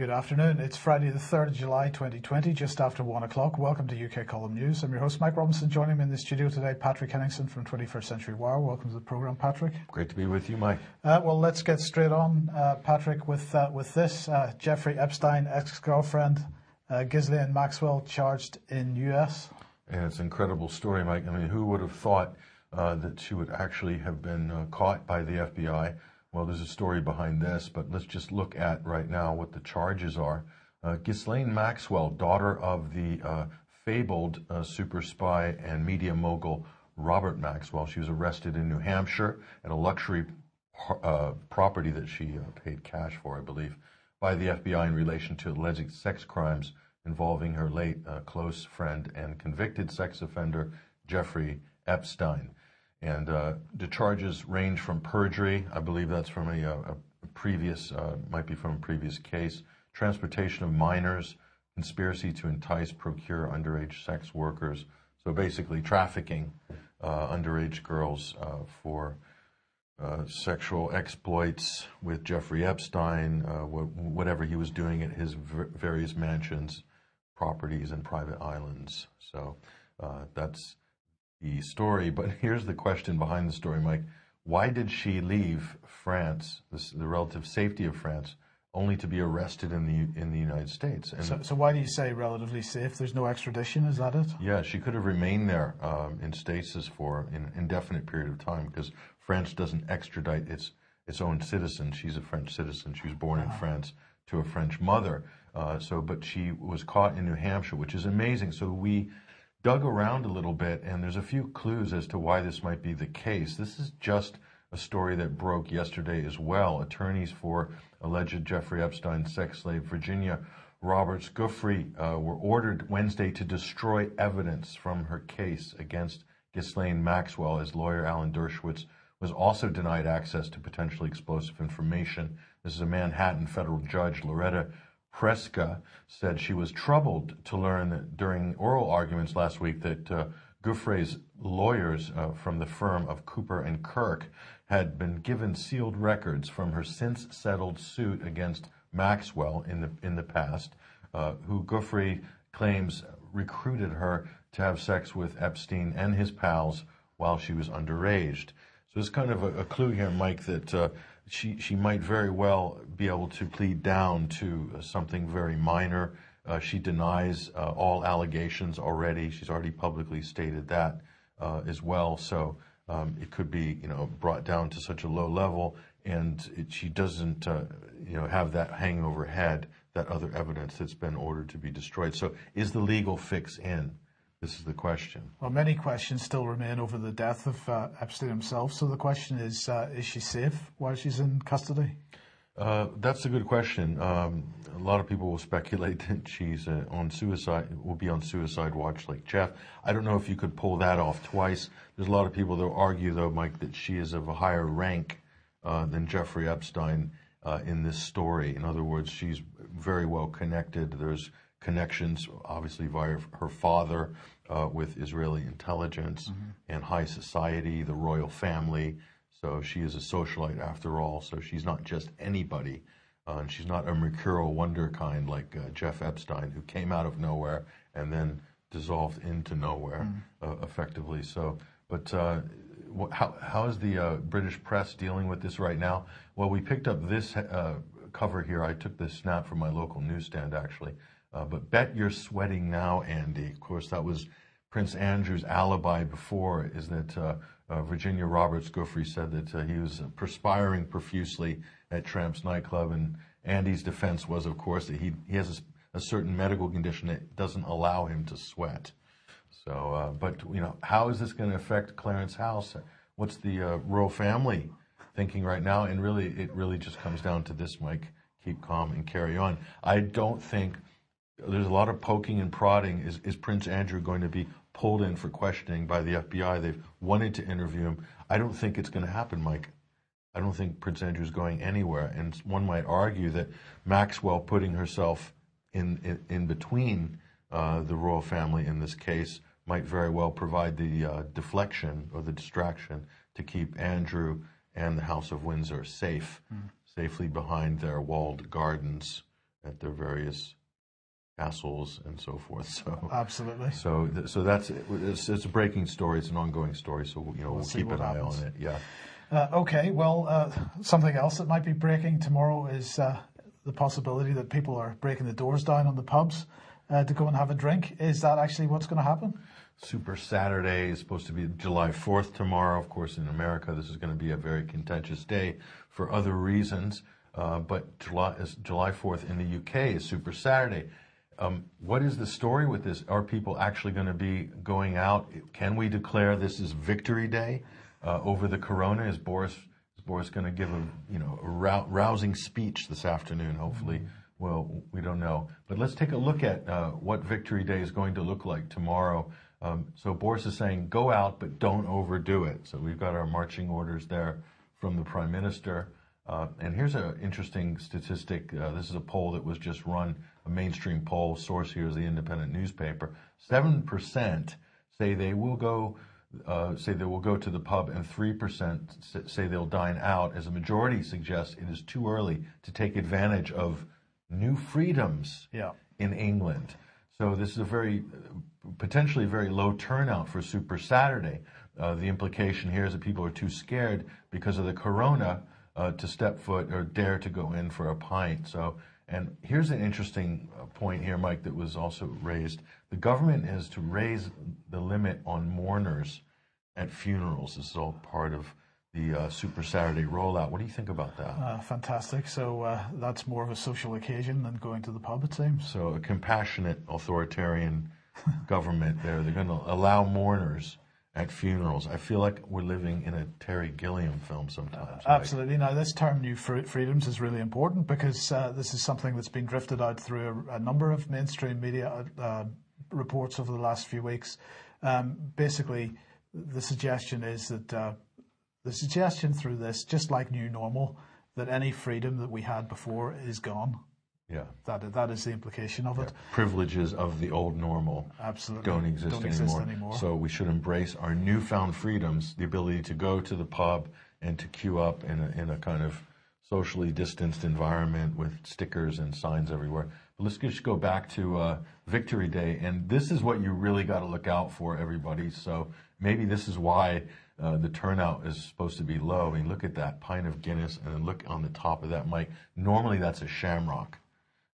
Good afternoon. It's Friday the 3rd of July 2020, just after 1 o'clock. Welcome to UK Column News. I'm your host, Mike Robinson. Joining me in the studio today, Patrick Henningsen from 21st Century Wire. Welcome to the programme, Patrick. Great to be with you, Mike. Well, let's get straight on, Patrick, with this. Jeffrey Epstein, ex-girlfriend, Ghislaine Maxwell, charged in US. Yeah, it's an incredible story, Mike. I mean, who would have thought that she would actually have been caught by the FBI? Well, there's a story behind this, but let's just look at right now what the charges are. Ghislaine Maxwell, daughter of the fabled super spy and media mogul Robert Maxwell. She was arrested in New Hampshire at a luxury property that she paid cash for, I believe, by the FBI in relation to alleged sex crimes involving her late close friend and convicted sex offender Jeffrey Epstein. And the charges range from perjury, I believe that's from a previous, might be from a previous case, transportation of minors, conspiracy to entice, procure underage sex workers. So basically trafficking underage girls for sexual exploits with Jeffrey Epstein, whatever he was doing at his various mansions, properties, and private islands. So that's the story, but here's the question behind the story, Mike. Why did she leave France, the relative safety of France, only to be arrested in the United States? And so why do you say relatively safe? There's no extradition, is that it? Yeah, she could have remained there in stasis for an indefinite period of time because France doesn't extradite its own citizens. She's a French citizen. She was born in France to a French mother. But she was caught in New Hampshire, which is amazing. So we dug around a little bit, and there's a few clues as to why this might be the case. This is just a story that broke yesterday as well. Attorneys for alleged Jeffrey Epstein sex slave Virginia Roberts Giuffre were ordered Wednesday to destroy evidence from her case against Ghislaine Maxwell, as lawyer Alan Dershowitz was also denied access to potentially explosive information. This is a Manhattan federal judge, Loretta Preska, said she was troubled to learn that during oral arguments last week that Giuffre's lawyers from the firm of Cooper and Kirk had been given sealed records from her since-settled suit against Maxwell in the past, who Giuffre claims recruited her to have sex with Epstein and his pals while she was underage. So it's kind of a clue here, Mike, that she might very well be able to plead down to something very minor. She denies all allegations already. She's already publicly stated that as well. So it could be, you know, brought down to such a low level, and she doesn't, you know, have that hanging over her head, that other evidence that's been ordered to be destroyed. So is the legal fix in? This is the question. Well, many questions still remain over the death of Epstein himself. So the question is she safe while she's in custody? That's a good question. A lot of people will speculate that she's will be on suicide watch like Jeff. I don't know if you could pull that off twice. There's a lot of people that argue, though, Mike, that she is of a higher rank than Jeffrey Epstein in this story. In other words, she's very well connected. There's connections, obviously, via her father with Israeli intelligence and high society, the royal family. So she is a socialite after all. So she's not just anybody. And she's not a mercurial wonder kind like Jeff Epstein, who came out of nowhere and then dissolved into nowhere effectively. So, but how is the British press dealing with this right now? Well, we picked up this cover here. I took this snap from my local newsstand, actually. But bet you're sweating now, Andy. Of course, that was Prince Andrew's alibi before, is that Virginia Roberts Giuffre said that he was perspiring profusely at Tramp's nightclub. And Andy's defense was, of course, that he has a certain medical condition that doesn't allow him to sweat. So, but, you know, how is this going to affect Clarence House? What's the royal family thinking right now? And really, it really just comes down to this, Mike. Keep calm and carry on. I don't think there's a lot of poking and prodding. Is Prince Andrew going to be pulled in for questioning by the FBI? They've wanted to interview him. I don't think it's going to happen, Mike. I don't think Prince Andrew's going anywhere. And one might argue that Maxwell putting herself in between the royal family in this case might very well provide the deflection or the distraction to keep Andrew and the House of Windsor safely behind their walled gardens at their various castles and so forth. So absolutely. So that's it's a breaking story. It's an ongoing story. So we'll keep an eye on it. Yeah. Okay. Well, something else that might be breaking tomorrow is the possibility that people are breaking the doors down on the pubs to go and have a drink. Is that actually what's going to happen? Super Saturday is supposed to be July 4th tomorrow. Of course, in America, this is going to be a very contentious day for other reasons. But July 4th in the UK is Super Saturday. What is the story with this? Are people actually going to be going out? Can we declare this is Victory Day over the corona? Is Boris going to give a rousing speech this afternoon? Hopefully. Well, we don't know. But let's take a look at what Victory Day is going to look like tomorrow. So Boris is saying, go out, but don't overdo it. So we've got our marching orders there from the Prime Minister. And here's an interesting statistic. This is a poll that was just run, a mainstream poll. Source here is the Independent newspaper. 7% say they will go to the pub, and 3% say they'll dine out. As a majority suggests, it is too early to take advantage of new freedoms in England. So this is a potentially very low turnout for Super Saturday. The implication here is that people are too scared because of the corona to step foot or dare to go in for a pint. So, and here's an interesting point here, Mike, that was also raised. The government is to raise the limit on mourners at funerals. This is all part of the Super Saturday rollout. What do you think about that? Fantastic. So that's more of a social occasion than going to the pub, it seems. So a compassionate, authoritarian government there. They're going to allow mourners at funerals. I feel like we're living in a Terry Gilliam film sometimes. Absolutely. Now, this term, new freedoms, is really important because this is something that's been drifted out through a number of mainstream media reports over the last few weeks. Basically, the suggestion is that the suggestion through this, just like new normal, that any freedom that we had before is gone. Yeah. That is the implication of it. Privileges of the old normal don't exist anymore. So we should embrace our newfound freedoms, the ability to go to the pub and to queue up in a kind of socially distanced environment with stickers and signs everywhere. But let's just go back to Victory Day. And this is what you really got to look out for, everybody. So maybe this is why the turnout is supposed to be low. I mean, look at that pint of Guinness, and then look on the top of that, Mike. Normally, that's a shamrock,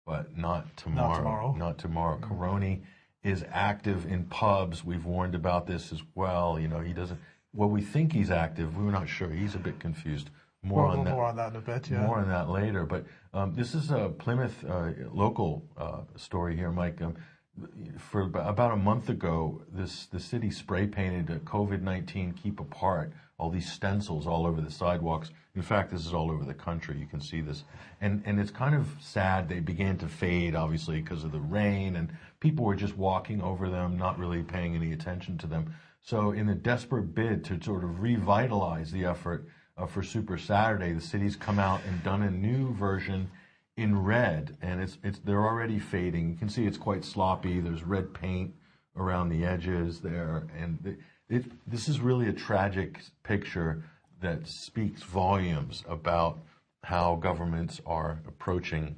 but not tomorrow. Not tomorrow. Mm-hmm. Caroni is active in pubs. We've warned about this as well. He doesn't. Well, we think he's active. We were not sure. He's a bit confused. More on that in a bit. Yeah. More on that later. But this is a Plymouth local story here, Mike. For about a month ago, the city spray painted a COVID-19 keep apart, all these stencils all over the sidewalks. In fact, this is all over the country. You can see this. And it's kind of sad. They began to fade, obviously, because of the rain, and people were just walking over them, not really paying any attention to them. So in a desperate bid to sort of revitalize the effort for Super Saturday, the city's come out and done a new version in red, and they're already fading. You can see it's quite sloppy. There's red paint around the edges there, and this is really a tragic picture that speaks volumes about how governments are approaching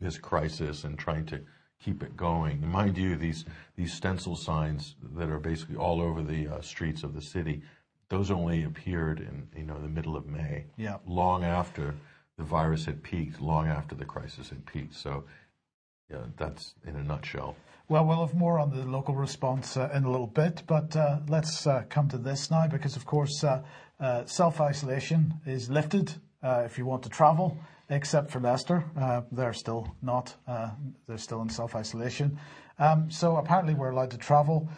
this crisis and trying to keep it going. Mind you, these stencil signs that are basically all over the streets of the city, those only appeared in the middle of May, long after the virus had peaked, long after the crisis had peaked. So that's in a nutshell. Well, we'll have more on the local response in a little bit, but let's come to this now because, of course, self-isolation is lifted if you want to travel, except for Leicester. They're still not. They're still in self-isolation. So apparently we're allowed to travel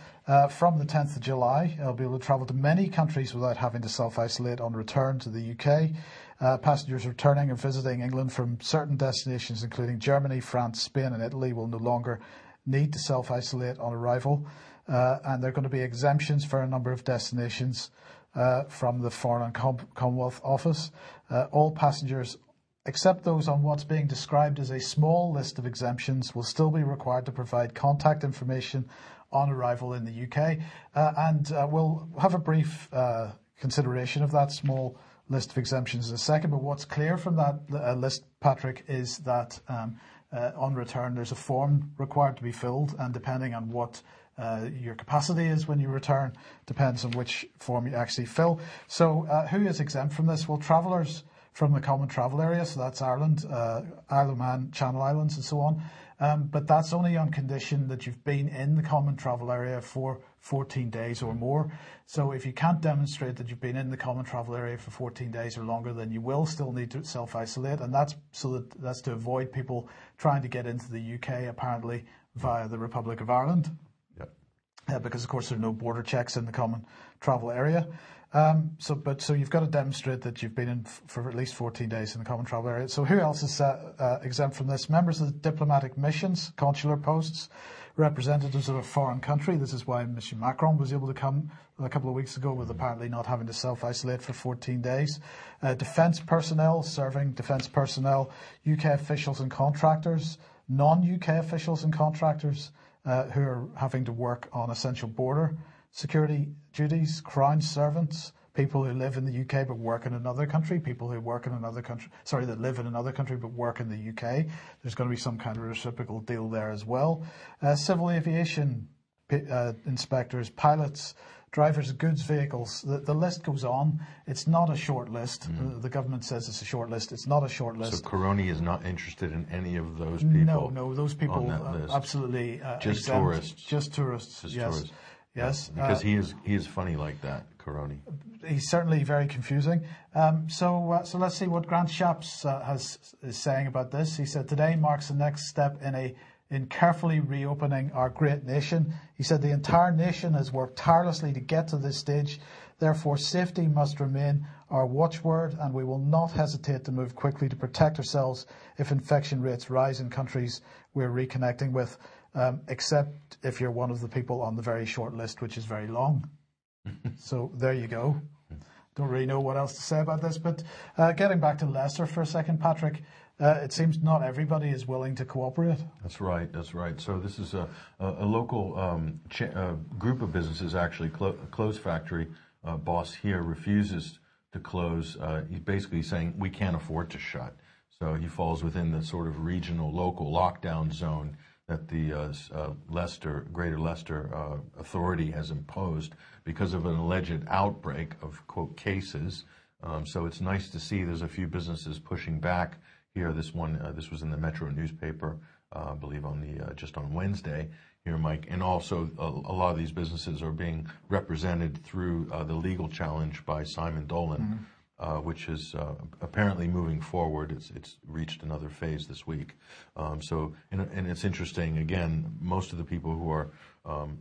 from the 10th of July. I'll be able to travel to many countries without having to self-isolate on return to the UK. Passengers returning and visiting England from certain destinations, including Germany, France, Spain and Italy, will no longer need to self-isolate on arrival. And there are going to be exemptions for a number of destinations from the Foreign and Commonwealth Office. All passengers, except those on what's being described as a small list of exemptions, will still be required to provide contact information on arrival in the UK. And we'll have a brief consideration of that small list of exemptions in a second. But what's clear from that list, Patrick, is that on return, there's a form required to be filled, and depending on what your capacity is when you return, depends on which form you actually fill. So who is exempt from this? Well, travellers from the common travel area, so that's Ireland, Isle of Man, Channel Islands and so on. But that's only on condition that you've been in the common travel area for 14 days or more. So if you can't demonstrate that you've been in the common travel area for 14 days or longer, then you will still need to self-isolate. And that's so that that's to avoid people trying to get into the UK, apparently, via the Republic of Ireland. Yep. Because, of course, there are no border checks in the common travel area. So you've got to demonstrate that you've been in for at least 14 days in the common travel area. So who else is exempt from this? Members of the diplomatic missions, consular posts, representatives of a foreign country. This is why Mr. Macron was able to come a couple of weeks ago with apparently not having to self-isolate for 14 days. Defence personnel, serving defence personnel, UK officials and contractors, non-UK officials and contractors who are having to work on essential border security duties, crown servants, people who live in the UK but work in another country, people who work in another country, sorry, that live in another country but work in the UK. There's going to be some kind of reciprocal deal there as well. Civil aviation inspectors, pilots, drivers of goods vehicles, the list goes on. It's not a short list. The government says it's a short list. It's not a short list. So Caroni is not interested in any of those people. No, those people on that list. Absolutely just exempt. Tourists. Just tourists. Just yes. Tourists. Yes, because he is funny like that, Caroni. He's certainly very confusing. So let's see what Grant Shapps is saying about this. He said, today marks the next step in carefully reopening our great nation. He said, the entire nation has worked tirelessly to get to this stage. Therefore, safety must remain our watchword, and we will not hesitate to move quickly to protect ourselves if infection rates rise in countries we're reconnecting with. Except if you're one of the people on the very short list, which is very long. So there you go. Don't really know what else to say about this, but getting back to Leicester for a second, Patrick, it seems not everybody is willing to cooperate. That's right. So this is a local group of businesses, actually. Clothes factory boss here refuses to close. He's basically saying we can't afford to shut. So he falls within the sort of regional local lockdown zone that the Greater Leicester Authority has imposed because of an alleged outbreak of, quote, cases. So it's nice to see there's a few businesses pushing back here. This was in the Metro newspaper, I believe, on the just on Wednesday here, Mike. And also a lot of these businesses are being represented through the legal challenge by Simon Dolan, which is apparently moving forward. It's reached another phase this week. So it's interesting, again, most of the people who are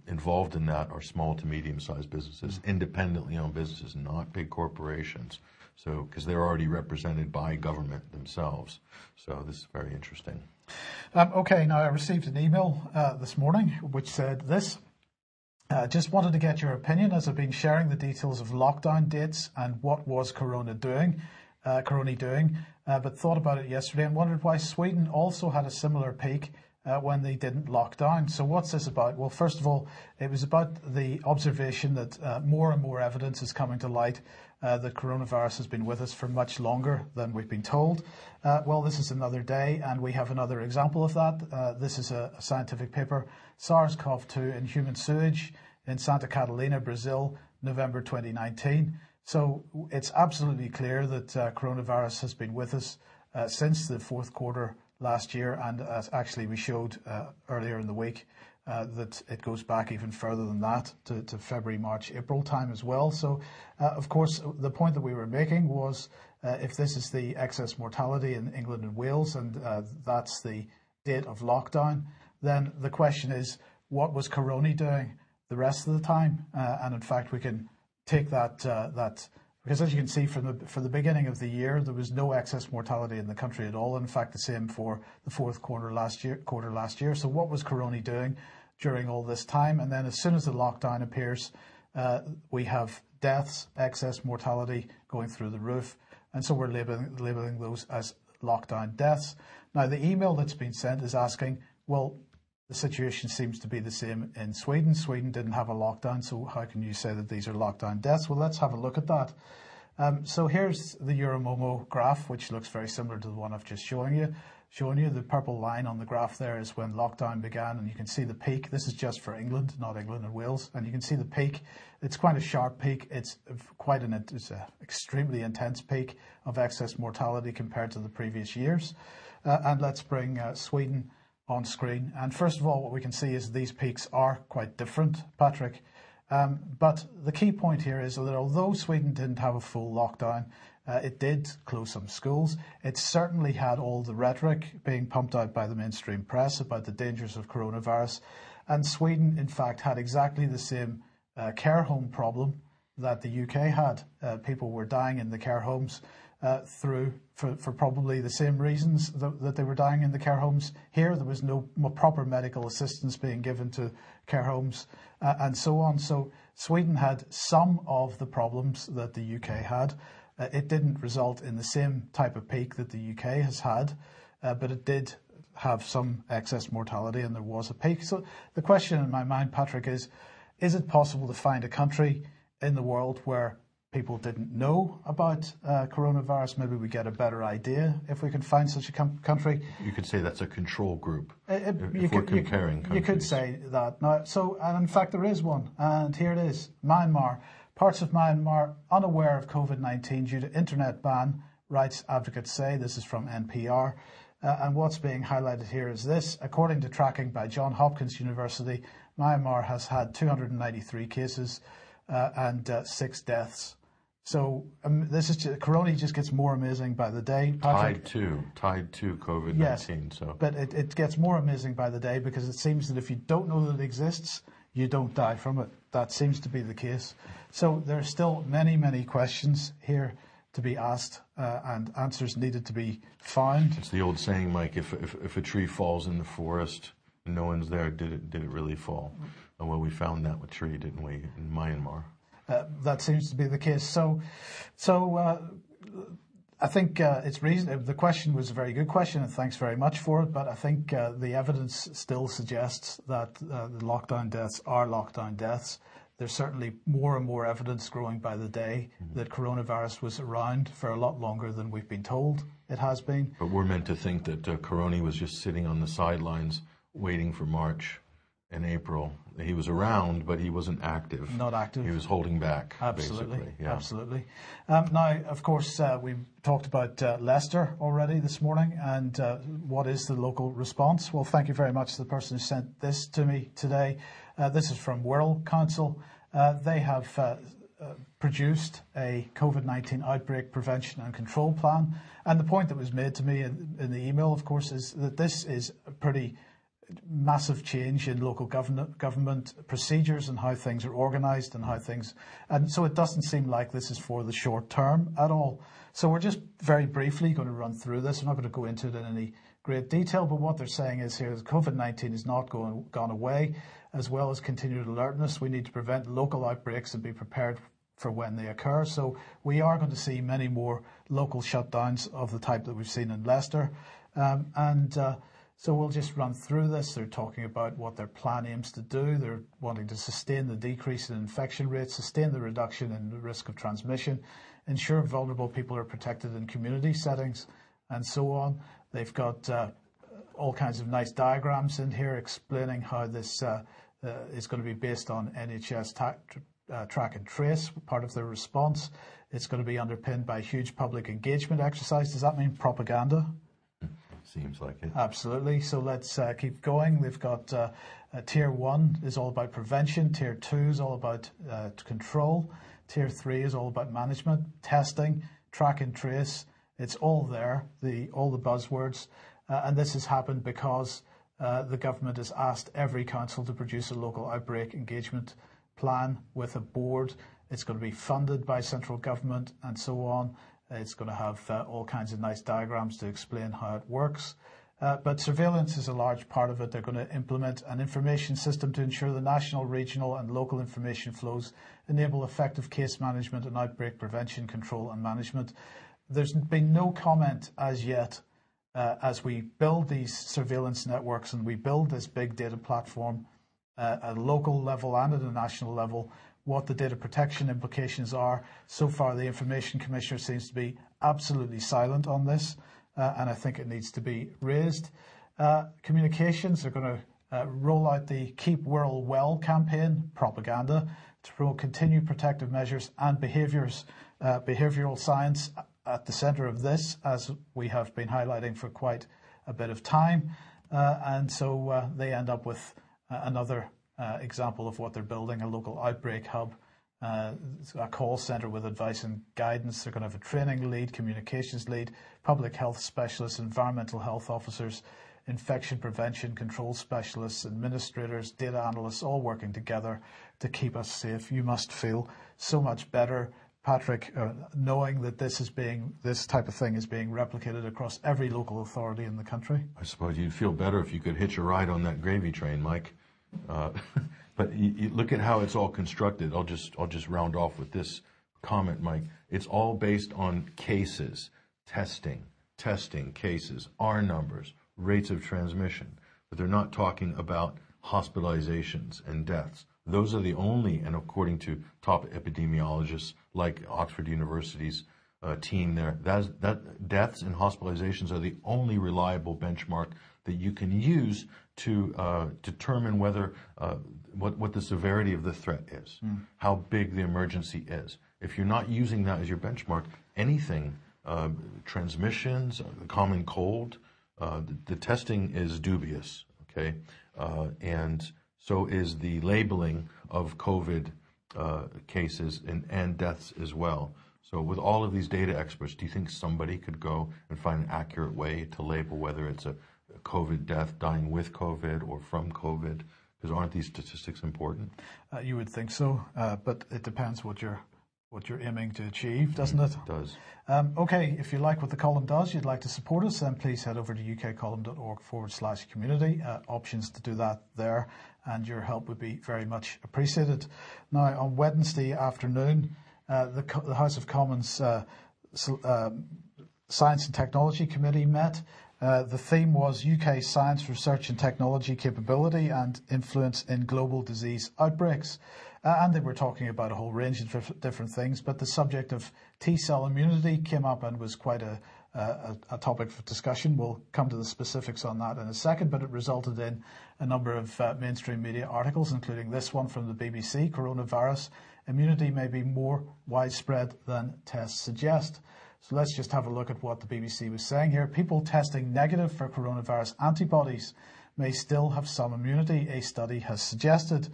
involved in that are small to medium-sized businesses, independently owned businesses, not big corporations. So, because they're already represented by government themselves. So this is very interesting. Okay, now I received an email this morning which said this. Just wanted to get your opinion as I've been sharing the details of lockdown dates and what was Corona doing, but thought about it yesterday and wondered why Sweden also had a similar peak when they didn't lock down. So what's this about? Well, first of all, it was about the observation that more and more evidence is coming to light that coronavirus has been with us for much longer than we've been told. Well, this is another day, and we have another example of that. This is a scientific paper, SARS-CoV-2 in human sewage in Santa Catalina, Brazil, November 2019. So it's absolutely clear that coronavirus has been with us since the fourth quarter last year, and actually we showed earlier in the week that it goes back even further than that to February, March, April time as well. So, of course, the point that we were making was if this is the excess mortality in England and Wales and that's the date of lockdown, then the question is, what was Corona doing the rest of the time? And in fact, we can take that because as you can see from the beginning of the year, there was no excess mortality in the country at all. In fact, the same for the fourth quarter last year. So what was Corona doing during all this time? And then as soon as the lockdown appears, we have deaths, excess mortality going through the roof. And so we're labeling those as lockdown deaths. Now, the email that's been sent is asking, well, the situation seems to be the same in Sweden. Sweden didn't have a lockdown, so how can you say that these are lockdown deaths? Well, let's have a look at that. So here's the Euromomo graph, which looks very similar to the one I've just shown you. showing you. The purple line on the graph there is when lockdown began, and you can see the peak. This is just for England, not England and Wales. And you can see the peak. It's quite a sharp peak. It's an extremely intense peak of excess mortality compared to the previous years. And let's bring Sweden on screen. And first of all, what we can see is these peaks are quite different, Patrick. But the key point here is that although Sweden didn't have a full lockdown, it did close some schools. It certainly had all the rhetoric being pumped out by the mainstream press about the dangers of coronavirus. And Sweden, in fact, had exactly the same care home problem that the UK had. People were dying in the care homes for probably the same reasons that they were dying in the care homes here. There was no proper medical assistance being given to care homes and so on. So Sweden had some of the problems that the UK had. It didn't result in the same type of peak that the UK has had, but it did have some excess mortality and there was a peak. So the question in my mind, Patrick, is it possible to find a country in the world where people didn't know about coronavirus? Maybe we get a better idea if we can find such a country. You could say that's a control group. You could say that. Now, so, and in fact, there is one, and here it is, Myanmar. Parts of Myanmar unaware of COVID-19 due to internet ban, rights advocates say. This is from NPR. And what's being highlighted here is this. According to tracking by Johns Hopkins University, Myanmar has had 293 cases and 6 deaths. So corona just gets more amazing by the day, Patrick. Tied to COVID-19. Yes, so. But it gets more amazing by the day because it seems that if you don't know that it exists, you don't die from it. That seems to be the case. So there are still many, many questions here to be asked and answers needed to be found. It's the old saying, Mike, if a tree falls in the forest and no one's there, did it really fall? Well, we found that with tree, didn't we, in Myanmar? That seems to be the case. So I think it's reasonable. The question was a very good question, and thanks very much for it. But I think the evidence still suggests that the lockdown deaths are lockdown deaths. There's certainly more and more evidence growing by the day that coronavirus was around for a lot longer than we've been told it has been. But we're meant to think that Corona was just sitting on the sidelines waiting for March and April. He was around, but he wasn't active. Not active. He was holding back. Absolutely, yeah. Absolutely. Now, of course, we've talked about Leicester already this morning, and what is the local response? Well, thank you very much to the person who sent this to me today. This is from Wirral Council. They have produced a COVID-19 outbreak prevention and control plan. And the point that was made to me in the email, of course, is that this is a pretty massive change in local government procedures and how things are organised and how things... And so it doesn't seem like this is for the short term at all. So we're just very briefly going to run through this. I'm not going to go into it in any great detail, but what they're saying is here that COVID-19 is not gone away, as well as continued alertness. We need to prevent local outbreaks and be prepared for when they occur. So we are going to see many more local shutdowns of the type that we've seen in Leicester. So we'll just run through this. They're talking about what their plan aims to do. They're wanting to sustain the decrease in infection rates, sustain the reduction in the risk of transmission, ensure vulnerable people are protected in community settings, and so on. They've got all kinds of nice diagrams in here explaining how this is going to be based on NHS track and trace, part of their response. It's going to be underpinned by huge public engagement exercise. Does that mean propaganda? Seems like it. Absolutely. So let's keep going. They've got Tier 1 is all about prevention. Tier 2 is all about control. Tier 3 is all about management, testing, track and trace. It's all there, all the buzzwords, and this has happened because the government has asked every council to produce a local outbreak engagement plan with a board. It's going to be funded by central government and so on. It's going to have all kinds of nice diagrams to explain how it works. But surveillance is a large part of it. They're going to implement an information system to ensure the national, regional and local information flows enable effective case management and outbreak prevention, control and management. There's been no comment as yet as we build these surveillance networks and we build this big data platform at a local level and at a national level, what the data protection implications are. So far, the Information Commissioner seems to be absolutely silent on this. and I think it needs to be raised. Communications are going to roll out the Keep Wirral Well campaign propaganda to promote continued protective measures and behavioural science at the centre of this, as we have been highlighting for quite a bit of time. And so they end up with another example of what they're building, a local outbreak hub, a call centre with advice and guidance. They're going to have a training lead, communications lead, public health specialists, environmental health officers, infection prevention, control specialists, administrators, data analysts, all working together to keep us safe. You must feel so much better, Patrick, knowing that this type of thing is being replicated across every local authority in the country. I suppose you'd feel better if you could hitch a ride on that gravy train, Mike. But you look at how it's all constructed. I'll just round off with this comment, Mike. It's all based on cases, testing cases, R numbers, rates of transmission. But they're not talking about hospitalizations and deaths. Those are the only, and according to top epidemiologists like Oxford University's team there, that deaths and hospitalizations are the only reliable benchmark that you can use to determine whether what the severity of the threat is, how big the emergency is. If you're not using that as your benchmark, anything, transmissions, common cold, the testing is dubious, okay? And so is the labeling of COVID cases and deaths as well. So with all of these data experts, do you think somebody could go and find an accurate way to label whether it's a COVID death, dying with COVID or from COVID? Because aren't these statistics important? You would think so, but it depends what you're aiming to achieve, doesn't it? It does. Okay, if you like what the column does, you'd like to support us, then please head over to ukcolumn.org/community. Options to do that there, and your help would be very much appreciated. Now, on Wednesday afternoon, the House of Commons Science and Technology Committee met. The theme was UK science, research and technology capability and influence in global disease outbreaks. And they were talking about a whole range of different things, but the subject of T-cell immunity came up and was quite a topic for discussion. We'll come to the specifics on that in a second, but it resulted in a number of mainstream media articles, including this one from the BBC, Coronavirus Immunity May Be More Widespread Than Tests Suggest. So let's just have a look at what the BBC was saying here. People testing negative for coronavirus antibodies may still have some immunity, a study has suggested.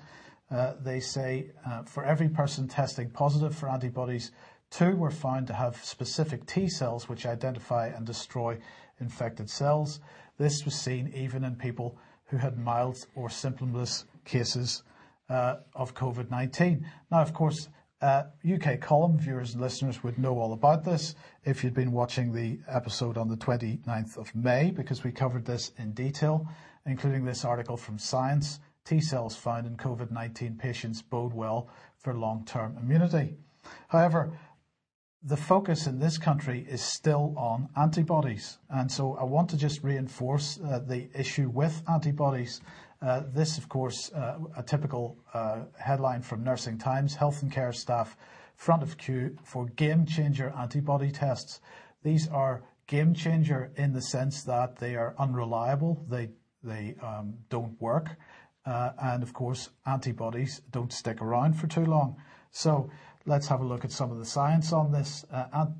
They say for every person testing positive for antibodies, 2 were found to have specific T cells which identify and destroy infected cells. This was seen even in people who had mild or symptomless cases of COVID-19. Now, of course, UK Column viewers and listeners would know all about this if you'd been watching the episode on the 29th of May, because we covered this in detail, including this article from Science, T-cells found in COVID-19 patients bode well for long-term immunity. However, the focus in this country is still on antibodies. And so I want to just reinforce the issue with antibodies. This, of course, a typical headline from Nursing Times, health and care staff front of queue for game-changer antibody tests. These are game-changer in the sense that they are unreliable, they don't work, and of course antibodies don't stick around for too long. So let's have a look at some of the science on this.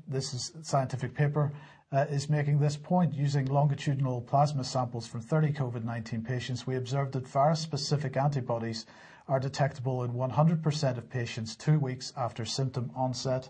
This is a scientific paper is making this point. Using longitudinal plasma samples from 30 COVID-19 patients, we observed that virus-specific antibodies are detectable in 100% of patients 2 weeks after symptom onset.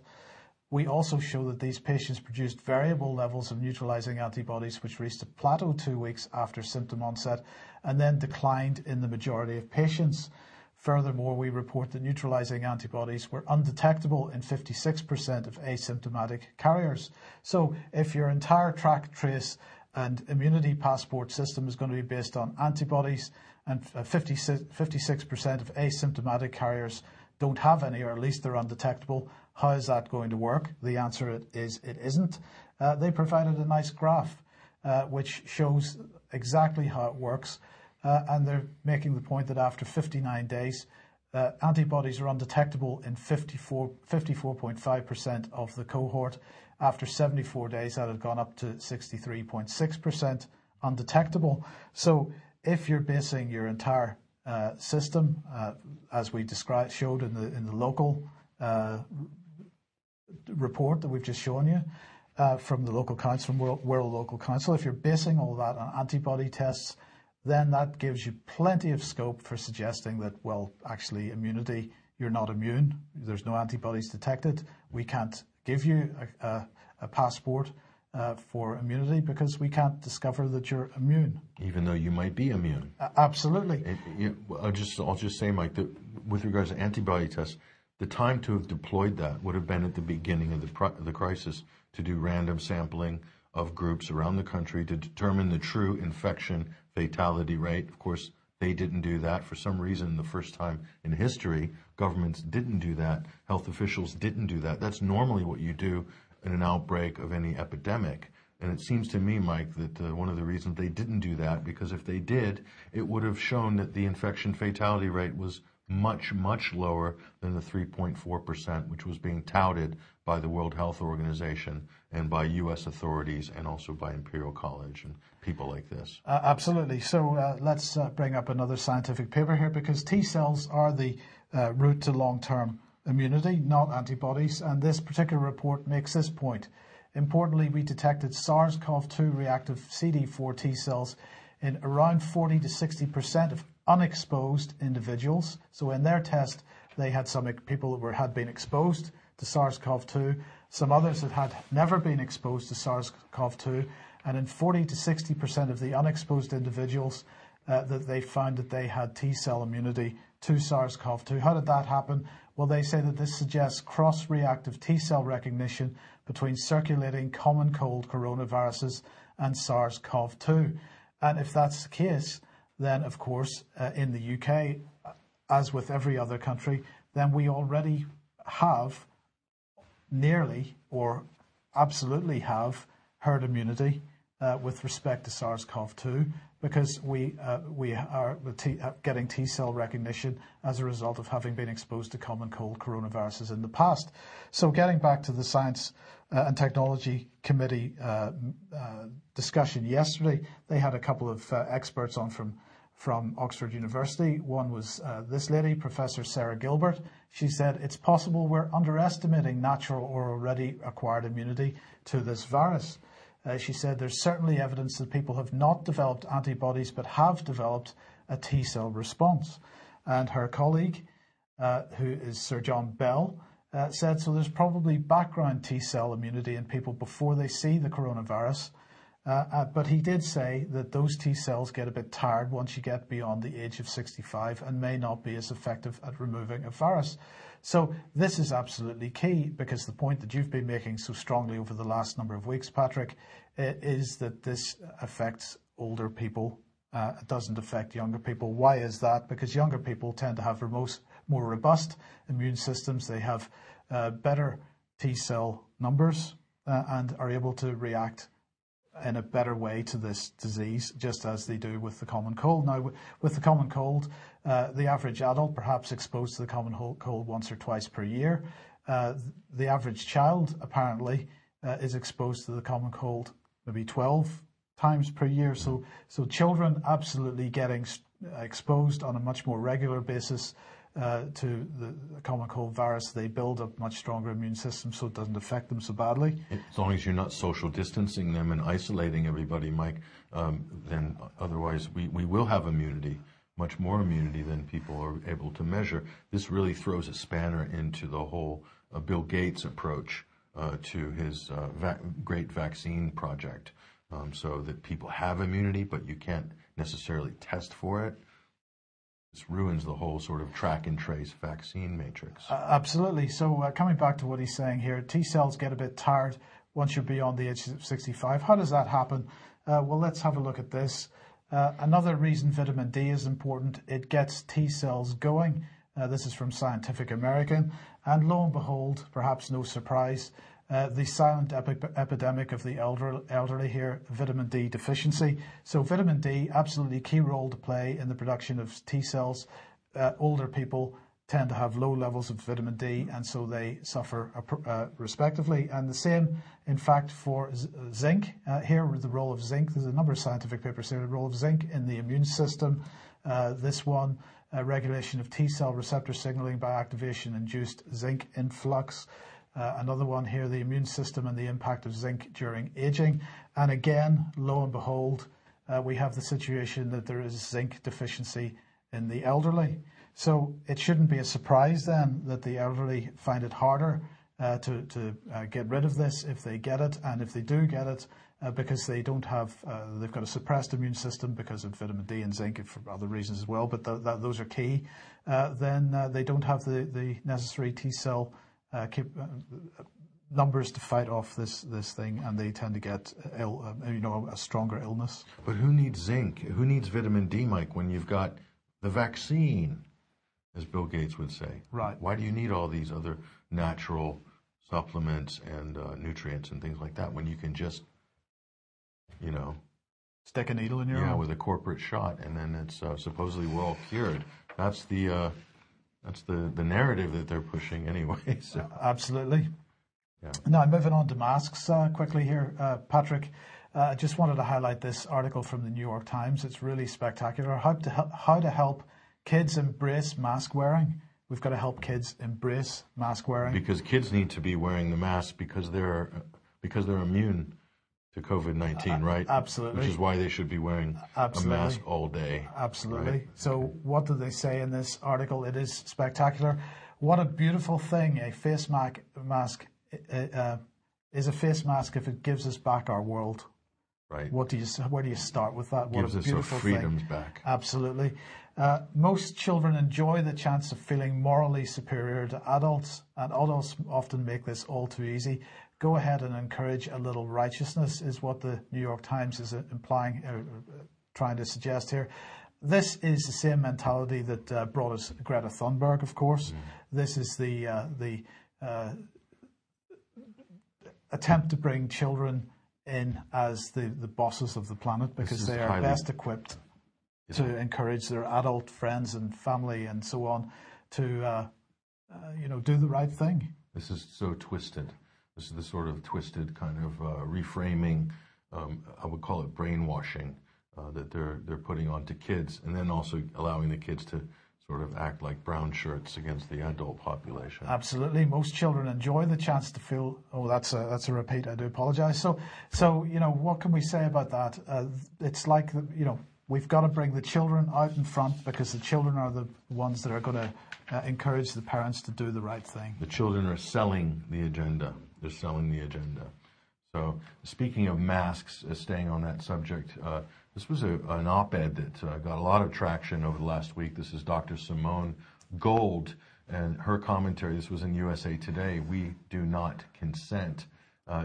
We also show that these patients produced variable levels of neutralizing antibodies, which reached a plateau 2 weeks after symptom onset and then declined in the majority of patients. Furthermore, we report that neutralizing antibodies were undetectable in 56% of asymptomatic carriers. So if your entire track, trace and immunity passport system is going to be based on antibodies and 56% of asymptomatic carriers don't have any, or at least they're undetectable, how is that going to work? The answer is it isn't. They provided a nice graph which shows exactly how it works. And they're making the point that after 59 days, that antibodies are undetectable in 54.5% of the cohort. After 74 days, that had gone up to 63.6% undetectable. So if you're basing your entire system, as we described, showed in the local report that we've just shown you, from the local council, from Wirral Local Council, if you're basing all that on antibody tests, then that gives you plenty of scope for suggesting that, well, actually immunity, you're not immune, there's no antibodies detected, we can't give you a passport for immunity because we can't discover that you're immune. Even though you might be immune. Absolutely. I'll just say, Mike, that with regards to antibody tests, the time to have deployed that would have been at the beginning of the crisis, to do random sampling of groups around the country to determine the true infection fatality rate. Of course, they didn't do that. For some reason, the first time in history, governments didn't do that. Health officials didn't do that. That's normally what you do in an outbreak of any epidemic. And it seems to me, Mike, that one of the reasons they didn't do that, because if they did, it would have shown that the infection fatality rate was much, much lower than the 3.4%, which was being touted by the World Health Organization and by U.S. authorities and also by Imperial College and people like this. Absolutely. So let's bring up another scientific paper here, because T cells are the route to long-term immunity, not antibodies. And this particular report makes this point. Importantly, we detected SARS-CoV-2 reactive CD4 T cells in around 40 to 60% of unexposed individuals. So in their test, they had some people that had been exposed to SARS-CoV-2, some others that had never been exposed to SARS-CoV-2, and in 40 to 60% of the unexposed individuals that they found that they had T-cell immunity to SARS-CoV-2. How did that happen? Well, they say that this suggests cross-reactive T-cell recognition between circulating common cold coronaviruses and SARS-CoV-2. And if that's the case, then, of course, in the UK, as with every other country, then we already have nearly or absolutely have herd immunity with respect to SARS-CoV-2, because we are getting T-cell recognition as a result of having been exposed to common cold coronaviruses in the past. So getting back to the Science and Technology Committee discussion yesterday, they had a couple of experts on from Oxford University. One was this lady, Professor Sarah Gilbert. She said, it's possible we're underestimating natural or already acquired immunity to this virus. She said, there's certainly evidence that people have not developed antibodies but have developed a T-cell response. And her colleague, who is Sir John Bell, said, so there's probably background T-cell immunity in people before they see the coronavirus. But he did say that those T-cells get a bit tired once you get beyond the age of 65 and may not be as effective at removing a virus. So this is absolutely key, because the point that you've been making so strongly over the last number of weeks, Patrick, is that this affects older people. It doesn't affect younger people. Why is that? Because younger people tend to have more robust immune systems. They have better T-cell numbers and are able to react in a better way to this disease, just as they do with the common cold. Now, with the common cold, the average adult perhaps exposed to the common cold once or twice per year. The average child apparently is exposed to the common cold maybe 12 times per year. So children absolutely getting exposed on a much more regular basis to the common cold virus. They build up much stronger immune systems, so it doesn't affect them so badly. As long as you're not social distancing them and isolating everybody, Mike, then otherwise we will have immunity, much more immunity than people are able to measure. This really throws a spanner into the whole Bill Gates approach to his great vaccine project, so that people have immunity, but you can't necessarily test for it. This ruins the whole sort of track and trace vaccine matrix. Absolutely. So coming back to what he's saying here, T cells get a bit tired once you're beyond the age of 65. How does that happen? Well, let's have a look at this. Another reason vitamin D is important, it gets T cells going. This is from Scientific American. And lo and behold, perhaps no surprise, the silent epidemic of the elderly here, vitamin D deficiency. So vitamin D, absolutely key role to play in the production of T cells. Older people tend to have low levels of vitamin D, and so they suffer respectively. And the same, in fact, for zinc. Here with the role of zinc, there's a number of scientific papers here, the role of zinc in the immune system. This one, regulation of T-cell receptor signaling by activation-induced zinc influx. Another one here, the immune system and the impact of zinc during aging. And again, lo and behold, we have the situation that there is zinc deficiency in the elderly. So it shouldn't be a surprise then that the elderly find it harder to get rid of this if they get it, and if they do get it, because they don't have, they've got a suppressed immune system because of vitamin D and zinc, and for other reasons as well, but those are key. Then they don't have the necessary T-cell numbers to fight off this thing, and they tend to get ill, a stronger illness. But who needs zinc? Who needs vitamin D, Mike, when you've got the vaccine, as Bill Gates would say? Right. Why do you need all these other natural supplements and nutrients and things like that when you can just, stick a needle in your arm? Yeah, with a corporate shot, and then it's supposedly we're all cured. That's the narrative that they're pushing anyway. So. Absolutely. Yeah. Now, moving on to masks quickly here, Patrick. I just wanted to highlight this article from the New York Times. It's really spectacular. How to help kids embrace mask wearing. We've got to help kids embrace mask wearing. Because kids need to be wearing the mask because they're immune to COVID-19, right? Absolutely. Which is why they should be wearing a mask all day. Absolutely. Right? So what do they say in this article? It is spectacular. What a beautiful thing a face mask is a face mask if it gives us back our world. Right. Where do you start with that? What gives a beautiful us our freedoms thing. Back. Absolutely. Most children enjoy the chance of feeling morally superior to adults, and adults often make this all too easy. Go ahead and encourage a little righteousness is what the New York Times is implying, trying to suggest here. This is the same mentality that brought us Greta Thunberg, of course. Mm. This is the attempt to bring children in as the bosses of the planet, because they are best equipped to encourage their adult friends and family and so on to do the right thing. This is so twisted. This is the sort of twisted kind of reframing. I would call it brainwashing that they're putting onto kids, and then also allowing the kids to sort of act like brown shirts against the adult population. Absolutely. Most children enjoy the chance to feel, oh, that's a repeat, I do apologize. So what can we say about that? It's like, we've got to bring the children out in front, because the children are the ones that are going to encourage the parents to do the right thing. The children are selling the agenda. They're selling the agenda. So speaking of masks, staying on that subject, this was an op-ed that got a lot of traction over the last week. This is Dr. Simone Gold and her commentary. This was in USA Today. We do not consent.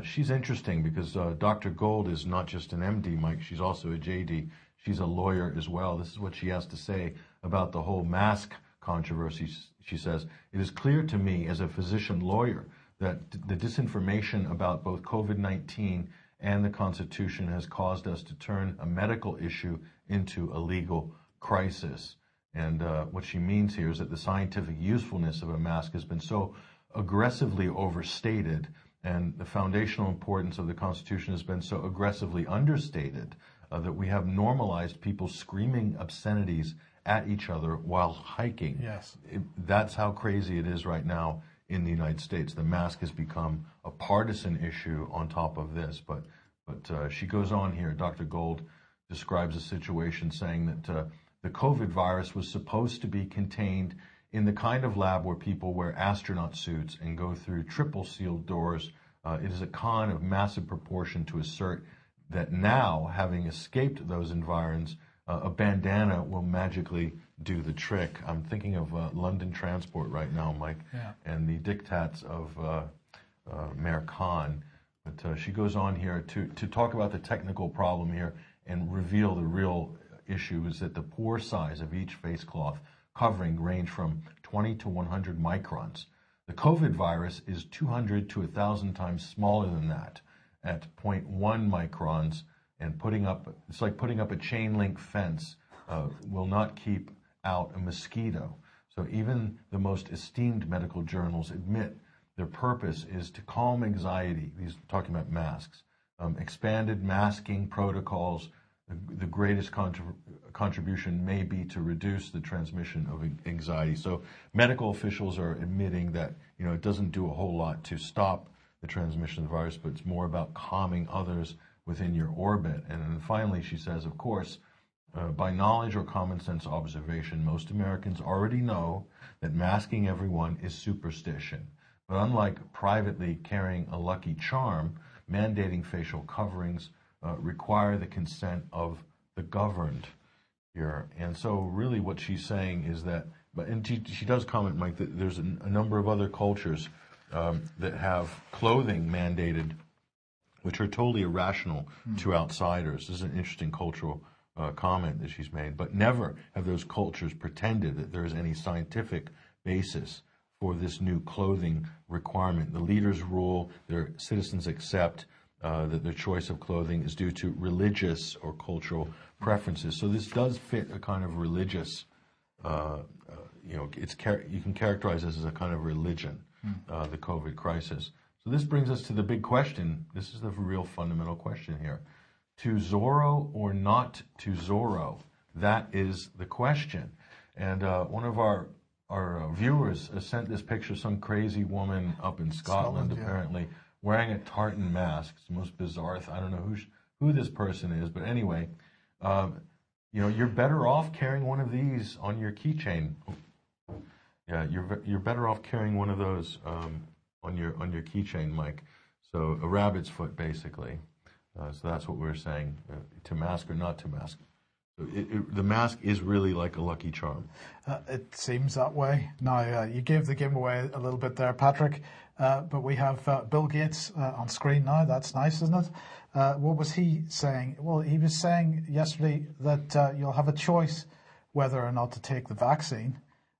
She's interesting because Dr. Gold is not just an MD, Mike. She's also a JD. She's a lawyer as well. This is what she has to say about the whole mask controversy. She says, "It is clear to me as a physician lawyer that the disinformation about both COVID-19 and the Constitution has caused us to turn a medical issue into a legal crisis." And what she means here is that the scientific usefulness of a mask has been so aggressively overstated, and the foundational importance of the Constitution has been so aggressively understated that we have normalized people screaming obscenities at each other while hiking. Yes. That's how crazy it is right now in the United States. The mask has become a partisan issue on top of this. But she goes on here. Dr. Gold describes a situation saying that the COVID virus was supposed to be contained in the kind of lab where people wear astronaut suits and go through triple sealed doors. It is a con of massive proportion to assert that now, having escaped those environs, a bandana will magically do the trick. I'm thinking of London Transport right now, Mike, yeah, and the diktats of Mayor Khan. But she goes on here to talk about the technical problem here and reveal the real issue is that the pore size of each face cloth covering range from 20 to 100 microns. The COVID virus is 200 to 1,000 times smaller than that, at 0.1 microns. And it's like putting up a chain link fence will not keep out a mosquito. So even the most esteemed medical journals admit their purpose is to calm anxiety. He's talking about masks, expanded masking protocols. The greatest contribution may be to reduce the transmission of anxiety. So medical officials are admitting that, you know, it doesn't do a whole lot to stop the transmission of the virus, but it's more about calming others within your orbit. And then finally, she says, of course, by knowledge or common sense observation, most Americans already know that masking everyone is superstition. But unlike privately carrying a lucky charm, mandating facial coverings require the consent of the governed here. And so really what she's saying is that, and she does comment, Mike, that there's a number of other cultures that have clothing mandated, which are totally irrational to outsiders. This is an interesting cultural comment that she's made, but never have those cultures pretended that there is any scientific basis for this new clothing requirement. The leaders rule, their citizens accept, that their choice of clothing is due to religious or cultural preferences. So this does fit a kind of religious, you know, you can characterize this as a kind of religion, the COVID crisis. So this brings us to the big question. This is the real fundamental question here. To Zorro or not to Zorro? That is the question. And one of our viewers sent this picture, some crazy woman up in Scotland, apparently, wearing a tartan mask. It's the most bizarre thing. I don't know who this person is, but anyway, you know, you're better off carrying one of these on your keychain. Yeah, you're better off carrying one of those on your keychain, Mike. So a rabbit's foot, basically. So that's what we're saying: to mask or not to mask. The mask is really like a lucky charm. It seems that way. Now, you gave the game away a little bit there, Patrick. But we have Bill Gates on screen now. That's nice, isn't it? What was he saying? Well, he was saying yesterday that you'll have a choice whether or not to take the vaccine.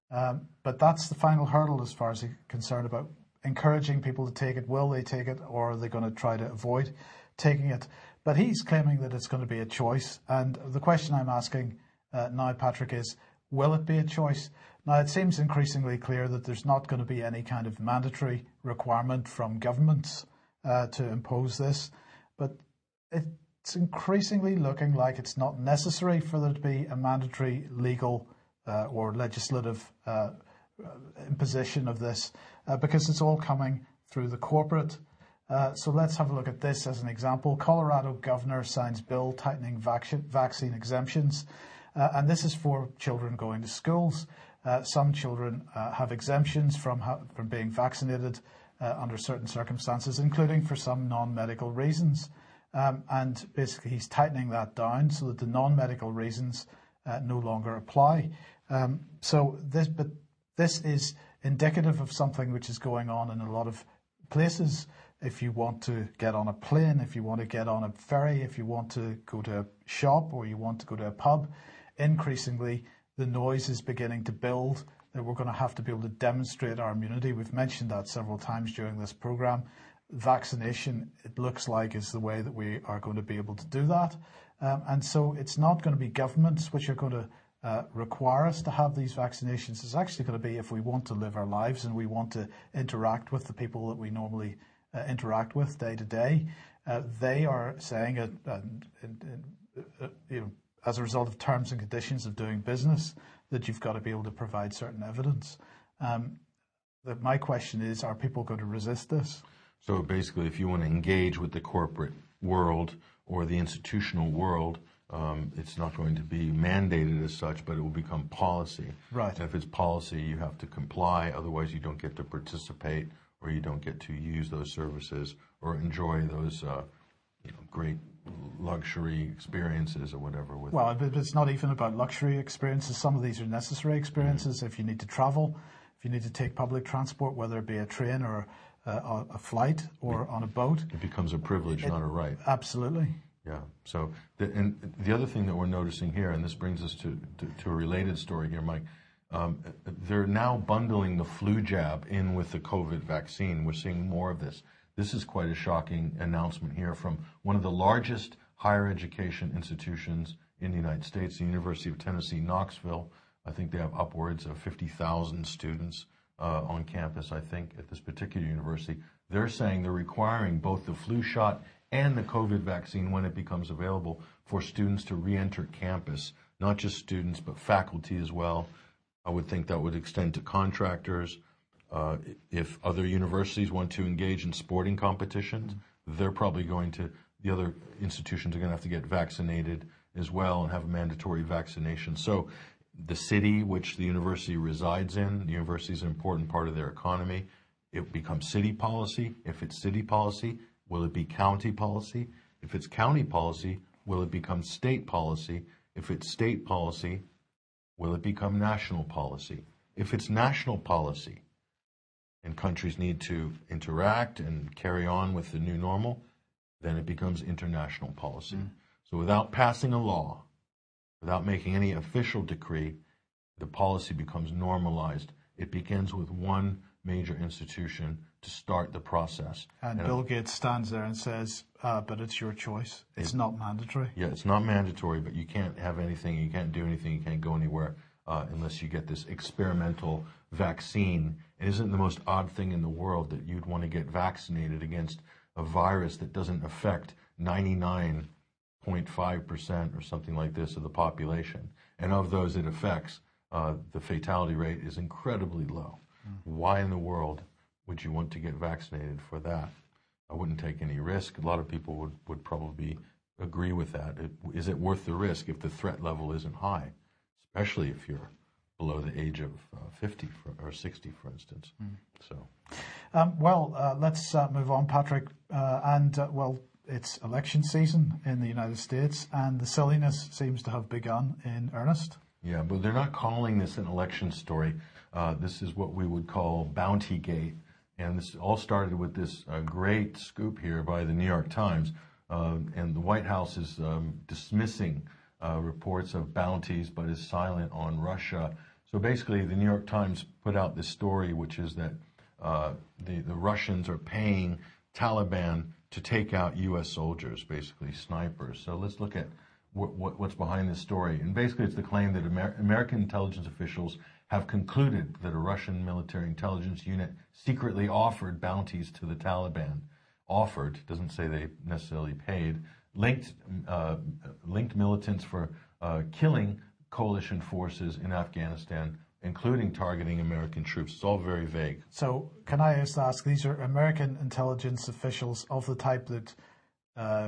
But that's the final hurdle as far as he's concerned about encouraging people to take it. Will they take it, or are they going to try to avoid taking it? But he's claiming that it's going to be a choice. And the question I'm asking now, Patrick, is will it be a choice? Now, it seems increasingly clear that there's not going to be any kind of mandatory requirement from governments to impose this, but it's increasingly looking like it's not necessary for there to be a mandatory legal or legislative imposition of this because it's all coming through the corporate. So let's have a look at this as an example. Colorado governor signs bill tightening vaccine exemptions, and this is for children going to schools. Some children have exemptions from being vaccinated under certain circumstances, including for some non-medical reasons. And basically he's tightening that down so that the non-medical reasons no longer apply. But this is indicative of something which is going on in a lot of places. If you want to get on a plane, if you want to get on a ferry, if you want to go to a shop or you want to go to a pub, increasingly the noise is beginning to build that we're going to have to be able to demonstrate our immunity. We've mentioned that several times during this program. Vaccination, it looks like, is the way that we are going to be able to do that. And so it's not going to be governments which are going to require us to have these vaccinations. It's actually going to be if we want to live our lives and we want to interact with the people that we normally interact with day to day. They are saying, you know, as a result of terms and conditions of doing business, that you've got to be able to provide certain evidence. My question is, are people going to resist this? So basically, if you want to engage with the corporate world or the institutional world, it's not going to be mandated as such, but it will become policy. Right. And if it's policy, you have to comply. Otherwise, you don't get to participate, or you don't get to use those services or enjoy those you know, great luxury experiences or whatever. Well, it's not even about luxury experiences. Some of these are necessary experiences. Mm-hmm. If you need to travel, if you need to take public transport, whether it be a train or a flight or on a boat. It becomes a privilege, not a right. Absolutely. Yeah. So, and the other thing that we're noticing here, and this brings us to a related story here, Mike, they're now bundling the flu jab in with the COVID vaccine. We're seeing more of this. This is quite a shocking announcement here from one of the largest higher education institutions in the United States, the University of Tennessee, Knoxville, I think they have upwards of 50,000 students on campus, I think, at this particular university. They're saying they're requiring both the flu shot and the COVID vaccine when it becomes available for students to re-enter campus, not just students, but faculty as well. I would think that would extend to contractors. If other universities want to engage in sporting competitions, they're probably going to, the other institutions are going to have to get vaccinated as well and have mandatory vaccination. So the city which the university resides in, the university is an important part of their economy. It becomes city policy. If it's city policy, will it be county policy? If it's county policy, will it become state policy? If it's state policy, will it become national policy? If it's national policy, and countries need to interact and carry on with the new normal, then it becomes international policy. So without passing a law, without making any official decree, the policy becomes normalized. It begins with one major institution to start the process. And Bill Gates stands there and says, but it's your choice. It's not mandatory. Yeah, it's not mandatory, but you can't have anything, you can't do anything, you can't go anywhere unless you get this experimental vaccine. It isn't the most odd thing in the world that you'd want to get vaccinated against a virus that doesn't affect 99.5% or something like this of the population. And of those it affects, the fatality rate is incredibly low. Why in the world would you want to get vaccinated for that? I wouldn't take any risk. A lot of people would probably agree with that. Is it worth the risk if the threat level isn't high, especially if you're below the age of 50 or 60, for instance. So, let's move on, Patrick. It's election season in the United States, and the silliness seems to have begun in earnest. Yeah, but they're not calling this an election story. This is what we would call Bountygate, and this all started with this great scoop here by the New York Times, and the White House is dismissing reports of bounties, but is silent on Russia. So basically, the New York Times put out this story, which is that the Russians are paying Taliban to take out U.S. soldiers, basically snipers. So let's look at what's behind this story. And basically, it's the claim that American intelligence officials have concluded that a Russian military intelligence unit secretly offered bounties to the Taliban. Offered, doesn't say they necessarily paid, linked militants for killing coalition forces in Afghanistan, including targeting American troops. It's all very vague. So can I just ask, these are American intelligence officials of the type that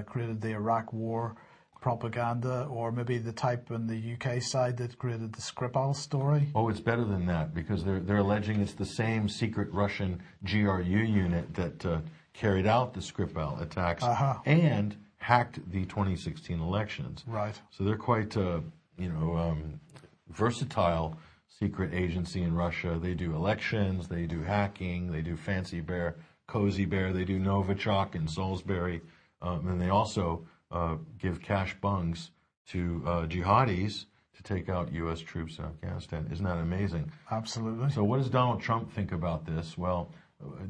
created the Iraq war propaganda, or maybe the type on the UK side that created the Skripal story? Oh, it's better than that, because they're alleging it's the same secret Russian GRU unit that carried out the Skripal attacks and hacked the 2016 elections. Right. So they're quite, versatile secret agency in Russia. They do elections, they do hacking, they do Fancy Bear, Cozy Bear, they do Novichok and Salisbury, and they also give cash bungs to jihadis to take out U.S. troops in Afghanistan. Isn't that amazing? Absolutely. So what does Donald Trump think about this? Well,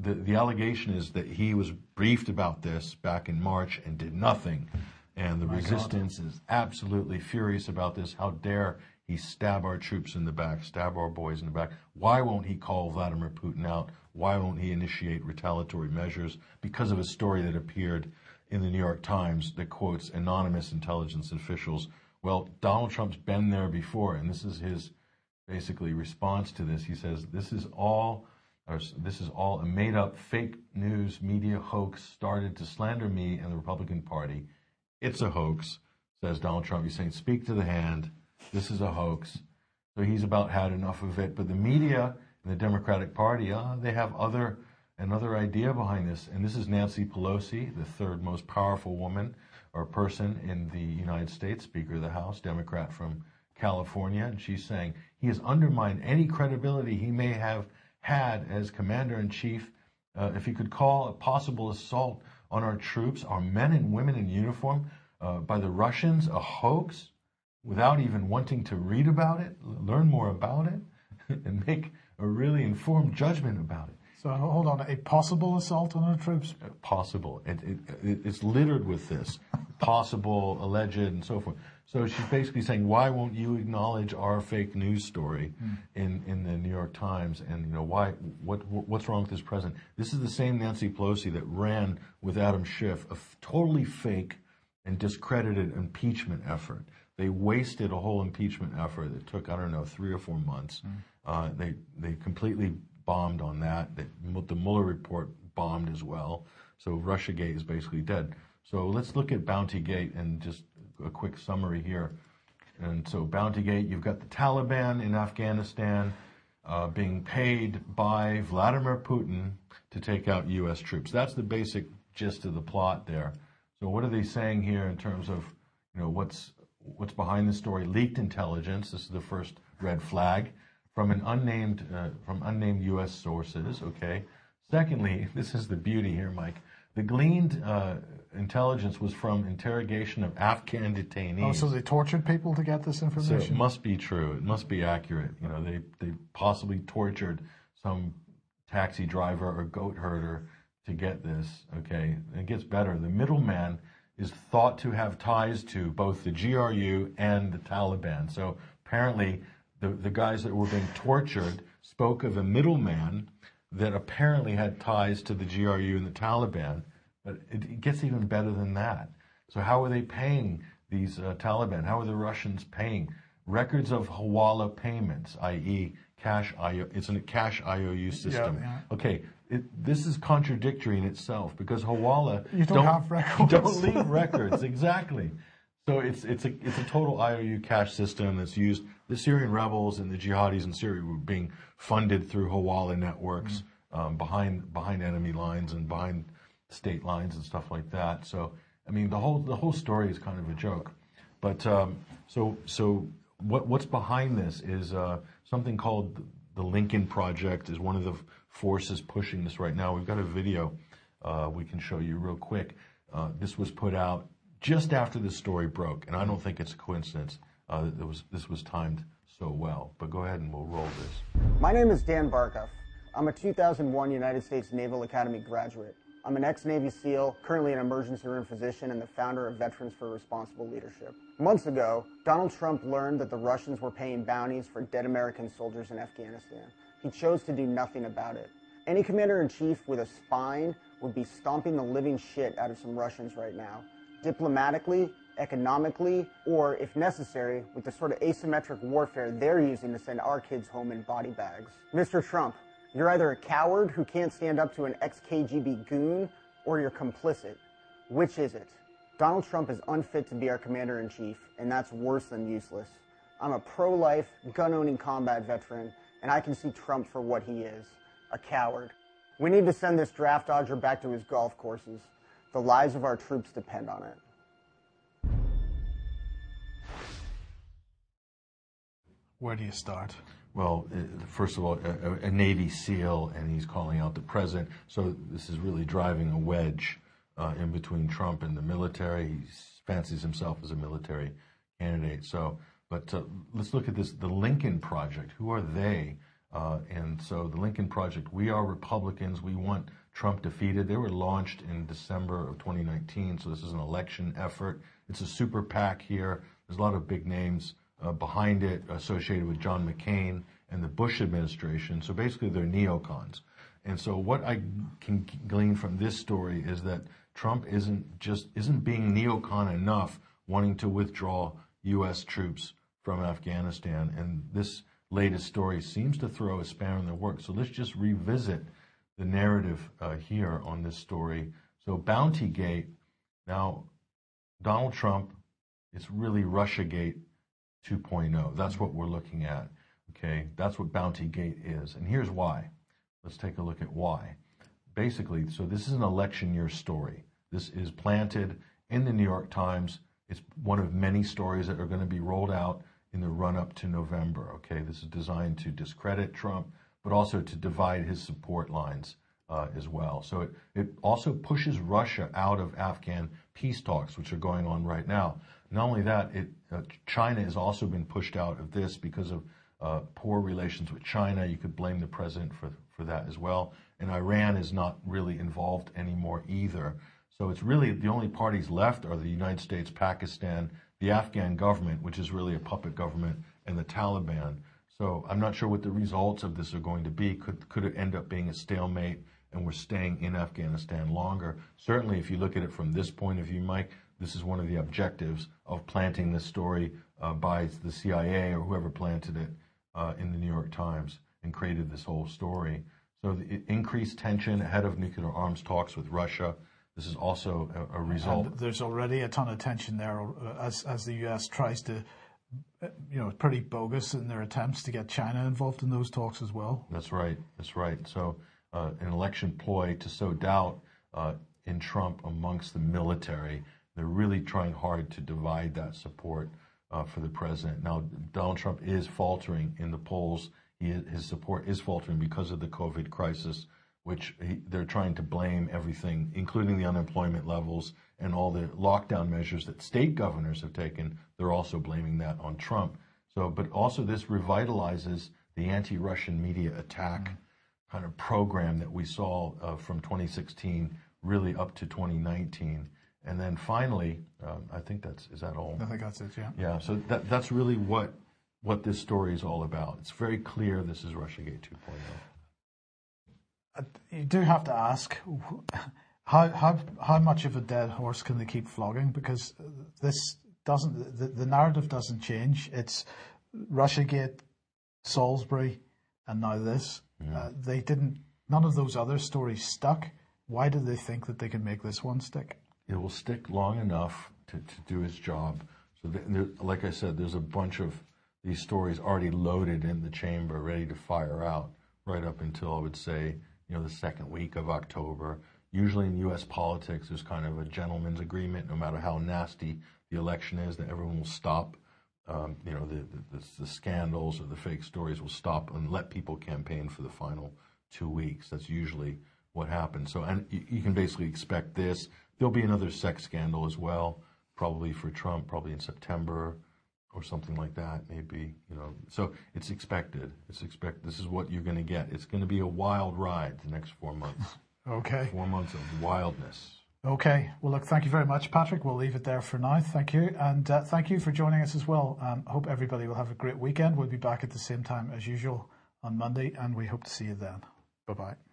the allegation is that he was briefed about this back in March and did nothing. And the resistance is absolutely furious about this. How dare he stab our troops in the back, stab our boys in the back. Why won't he call Vladimir Putin out? Why won't he initiate retaliatory measures? Because of a story that appeared in the New York Times that quotes anonymous intelligence officials. Well, Donald Trump's been there before, and this is his basically response to this. He says, this is all a made-up fake news media hoax started to slander me and the Republican Party. It's a hoax, says Donald Trump. He's saying, speak to the hand. This is a hoax. So he's about had enough of it. But the media and the Democratic Party, they have another idea behind this. And this is Nancy Pelosi, the third most powerful woman or person in the United States, Speaker of the House, Democrat from California. And she's saying he has undermined any credibility he may have had as commander-in-chief if he could call a possible assault on our troops, our men and women in uniform, by the Russians a hoax, without even wanting to read about it, learn more about it, and make a really informed judgment about it. So hold on, a possible assault on our troops? Possible. It's littered with this. possible, alleged, and so forth. So she's basically saying, why won't you acknowledge our fake news story in the New York Times? And, you know, why? What's wrong with this president? This is the same Nancy Pelosi that ran with Adam Schiff, a totally fake and discredited impeachment effort. They wasted a whole impeachment effort that took, I don't know, 3 or 4 months. They completely bombed on that. The Mueller report bombed as well. So Russiagate is basically dead. So let's look at Bountygate and just a quick summary here. And so Bountygate, you've got the Taliban in Afghanistan being paid by Vladimir Putin to take out U.S. troops. That's the basic gist of the plot there. So what are they saying here in terms of, you know, what's behind the story? Leaked intelligence. This is the first red flag from an unnamed U.S. sources. Okay. Secondly, this is the beauty here, Mike. The gleaned intelligence was from interrogation of Afghan detainees. Oh, so they tortured people to get this information? So it must be true. It must be accurate. You know, they possibly tortured some taxi driver or goat herder to get this. Okay, it gets better. The middleman is thought to have ties to both the GRU and the Taliban. So apparently the guys that were being tortured spoke of a middleman that apparently had ties to the GRU and the Taliban. But it gets even better than that. So how are they paying these Taliban? How are the Russians paying? Records of Hawala payments, i.e. cash IO, it's a cash IOU system. Yeah, yeah. Okay, this is contradictory in itself because Hawala don't have records. Don't leave records, exactly. So it's a total IOU cash system that's used. The Syrian rebels and the jihadis in Syria were being funded through Hawala networks behind enemy lines and behind state lines and stuff like that. So I mean the whole story is kind of a joke, but so what's behind this is something called the Lincoln Project is one of the forces pushing this right now. We've got a video we can show you real quick. This was put out just after the story broke, and I don't think it's a coincidence that this was timed so well. But go ahead and we'll roll this. My name is Dan Barkoff. I'm a 2001 United States Naval Academy graduate. I'm an ex-Navy SEAL, currently an emergency room physician, and the founder of Veterans for Responsible Leadership. Months ago, Donald Trump learned that the Russians were paying bounties for dead American soldiers in Afghanistan. He chose to do nothing about it. Any commander-in-chief with a spine would be stomping the living shit out of some Russians right now, diplomatically, economically, or, if necessary, with the sort of asymmetric warfare they're using to send our kids home in body bags. Mr. Trump, you're either a coward who can't stand up to an ex-KGB goon, or you're complicit. Which is it? Donald Trump is unfit to be our commander-in-chief, and that's worse than useless. I'm a pro-life, gun-owning combat veteran, and I can see Trump for what he is, a coward. We need to send this draft dodger back to his golf courses. The lives of our troops depend on it. Where do you start? Well, first of all, a Navy SEAL, and he's calling out the president. So this is really driving a wedge in between Trump and the military. He fancies himself as a military candidate. So, but let's look at this, the Lincoln Project. Who are they? And so the Lincoln Project, we are Republicans. We want Trump defeated. They were launched in December of 2019. So this is an election effort. It's a super PAC here. There's a lot of big names behind it, associated with John McCain and the Bush administration. So basically they're neocons. And so what I can glean from this story is that Trump isn't being neocon enough, wanting to withdraw U.S. troops from Afghanistan. And this latest story seems to throw a spanner in the works. So let's just revisit the narrative here on this story. So Bountygate, now Donald Trump, it's really Russiagate 2.0. That's what we're looking at. Okay, that's what Bountygate is. And here's why. Let's take a look at why. Basically, so this is an election year story. This is planted in the New York Times. It's one of many stories that are going to be rolled out in the run-up to November. Okay, this is designed to discredit Trump, but also to divide his support lines as well. So it also pushes Russia out of Afghan peace talks, which are going on right now. Not only that, China has also been pushed out of this because of poor relations with China. You could blame the president for that as well. And Iran is not really involved anymore either. So it's really the only parties left are the United States, Pakistan, the Afghan government, which is really a puppet government, and the Taliban. So I'm not sure what the results of this are going to be. Could it end up being a stalemate and we're staying in Afghanistan longer? Certainly, if you look at it from this point of view, Mike, this is one of the objectives of planting this story by the CIA or whoever planted it in the New York Times and created this whole story. So the increased tension ahead of nuclear arms talks with Russia. This is also a result. And there's already a ton of tension there as the U.S. tries to, you know, pretty bogus in their attempts to get China involved in those talks as well. That's right. That's right. So an election ploy to sow doubt in Trump amongst the military. They're really trying hard to divide that support for the president. Now, Donald Trump is faltering in the polls. His support is faltering because of the COVID crisis, which they're trying to blame everything, including the unemployment levels and all the lockdown measures that state governors have taken. They're also blaming that on Trump. So, but also this revitalizes the anti-Russian media attack kind of program that we saw from 2016 really up to 2019. And then finally, I think is that all? I think that's it, yeah. Yeah, so that's really what this story is all about. It's very clear this is Russiagate 2.0. You do have to ask, how much of a dead horse can they keep flogging? Because this doesn't, the narrative doesn't change. It's Russiagate, Salisbury, and now this. Yeah. None of those other stories stuck. Why do they think that they can make this one stick? It will stick long enough to do its job. So like I said, there's a bunch of these stories already loaded in the chamber, ready to fire out right up until, I would say, you know, the second week of October. Usually in U.S. politics, there's kind of a gentleman's agreement, no matter how nasty the election is, that everyone will stop, you know, the scandals or the fake stories will stop and let people campaign for the final 2 weeks. That's usually what happens. So, and you can basically expect this. There'll be another sex scandal as well, probably for Trump, probably in September or something like that, maybe, you know. So it's expected. This is what you're going to get. It's going to be a wild ride the next 4 months. Okay. 4 months of wildness. Okay. Well, look, thank you very much, Patrick. We'll leave it there for now. Thank you. And thank you for joining us as well. Hope everybody will have a great weekend. We'll be back at the same time as usual on Monday, and we hope to see you then. Bye-bye.